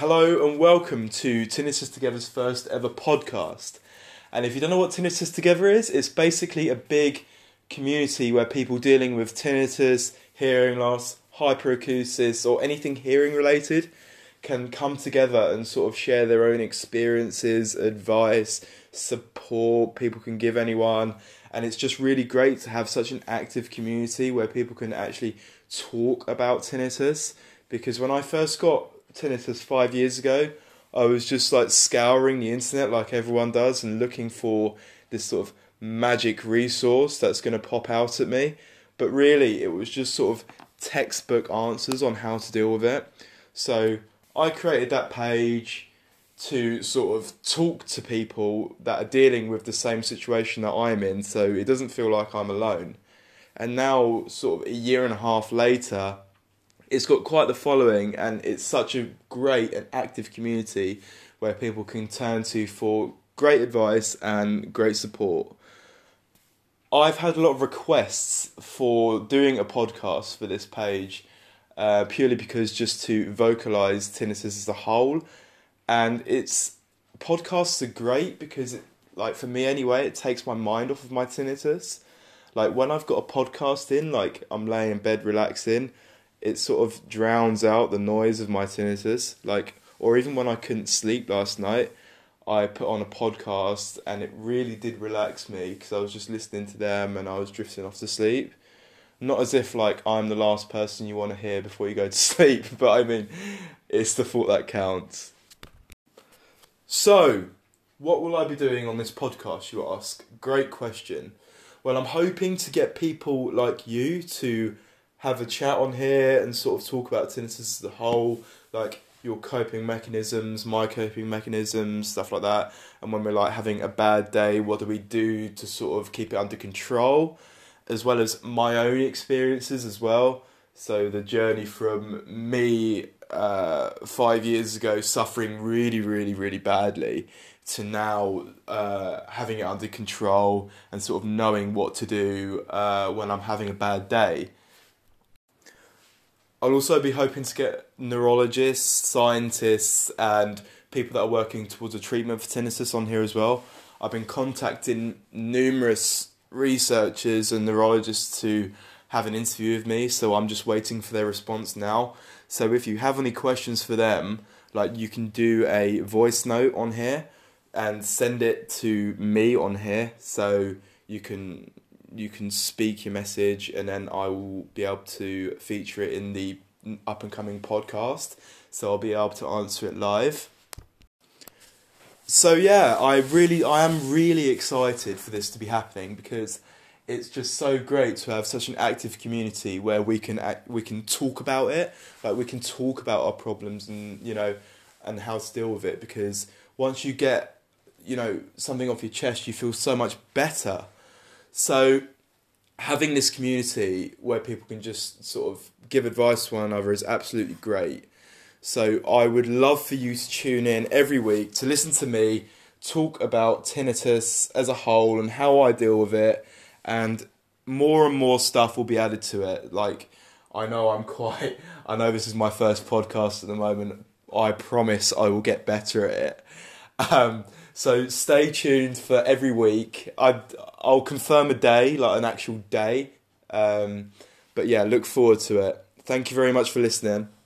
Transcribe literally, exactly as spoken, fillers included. Hello and welcome to Tinnitus Together's first ever podcast. And if you don't know what Tinnitus Together is, it's basically a big community where people dealing with tinnitus, hearing loss, hyperacusis or anything hearing related can come together and sort of share their own experiences, advice, support people can give anyone. And it's just really great to have such an active community where people can actually talk about tinnitus. Because when I first got tinnitus five years ago, I was just like scouring the internet like everyone does and looking for this sort of magic resource that's going to pop out at me. But really, it was just sort of textbook answers on how to deal with it. So I created that page to sort of talk to people that are dealing with the same situation that I'm in, so it doesn't feel like I'm alone. And now, sort of a year and a half later, it's got quite the following, and it's such a great and active community where people can turn to for great advice and great support. I've had a lot of requests for doing a podcast for this page, uh, purely because just to vocalise tinnitus as a whole. And it's podcasts are great because, it, like for me anyway, it takes my mind off of my tinnitus. Like when I've got a podcast in, like I'm laying in bed relaxing, it sort of drowns out the noise of my tinnitus. Like, or even when I couldn't sleep last night, I put on a podcast and it really did relax me because I was just listening to them and I was drifting off to sleep. Not as if like I'm the last person you want to hear before you go to sleep, but I mean, it's the thought that counts. So, what will I be doing on this podcast, you ask? Great question. Well, I'm hoping to get people like you to have a chat on here and sort of talk about tinnitus as a whole, like your coping mechanisms, my coping mechanisms, stuff like that. And when we're like having a bad day, what do we do to sort of keep it under control? As well as my own experiences as well. So the journey from me uh, five years ago suffering really, really, really badly to now uh, having it under control and sort of knowing what to do uh, when I'm having a bad day. I'll also be hoping to get neurologists, scientists and people that are working towards a treatment for tinnitus on here as well. I've been contacting numerous researchers and neurologists to have an interview with me, so I'm just waiting for their response now. So if you have any questions for them, like you can do a voice note on here and send it to me on here, so you can... you can speak your message and then I will be able to feature it in the up and coming podcast. So I'll be able to answer it live. So yeah, I really, I am really excited for this to be happening because it's just so great to have such an active community where we can, act, we can talk about it. Like we can talk about our problems and, you know, and how to deal with it, because once you get, you know, something off your chest, you feel so much better. So having this community where people can just sort of give advice to one another is absolutely great. So I would love for you to tune in every week to listen to me talk about tinnitus as a whole and how I deal with it. And more and more stuff will be added to it. Like, I know I'm quite... I know this is my first podcast at the moment. I promise I will get better at it. Um... So stay tuned for every week. I'd, I'll confirm a day, like an actual day. Um, but yeah, look forward to it. Thank you very much for listening.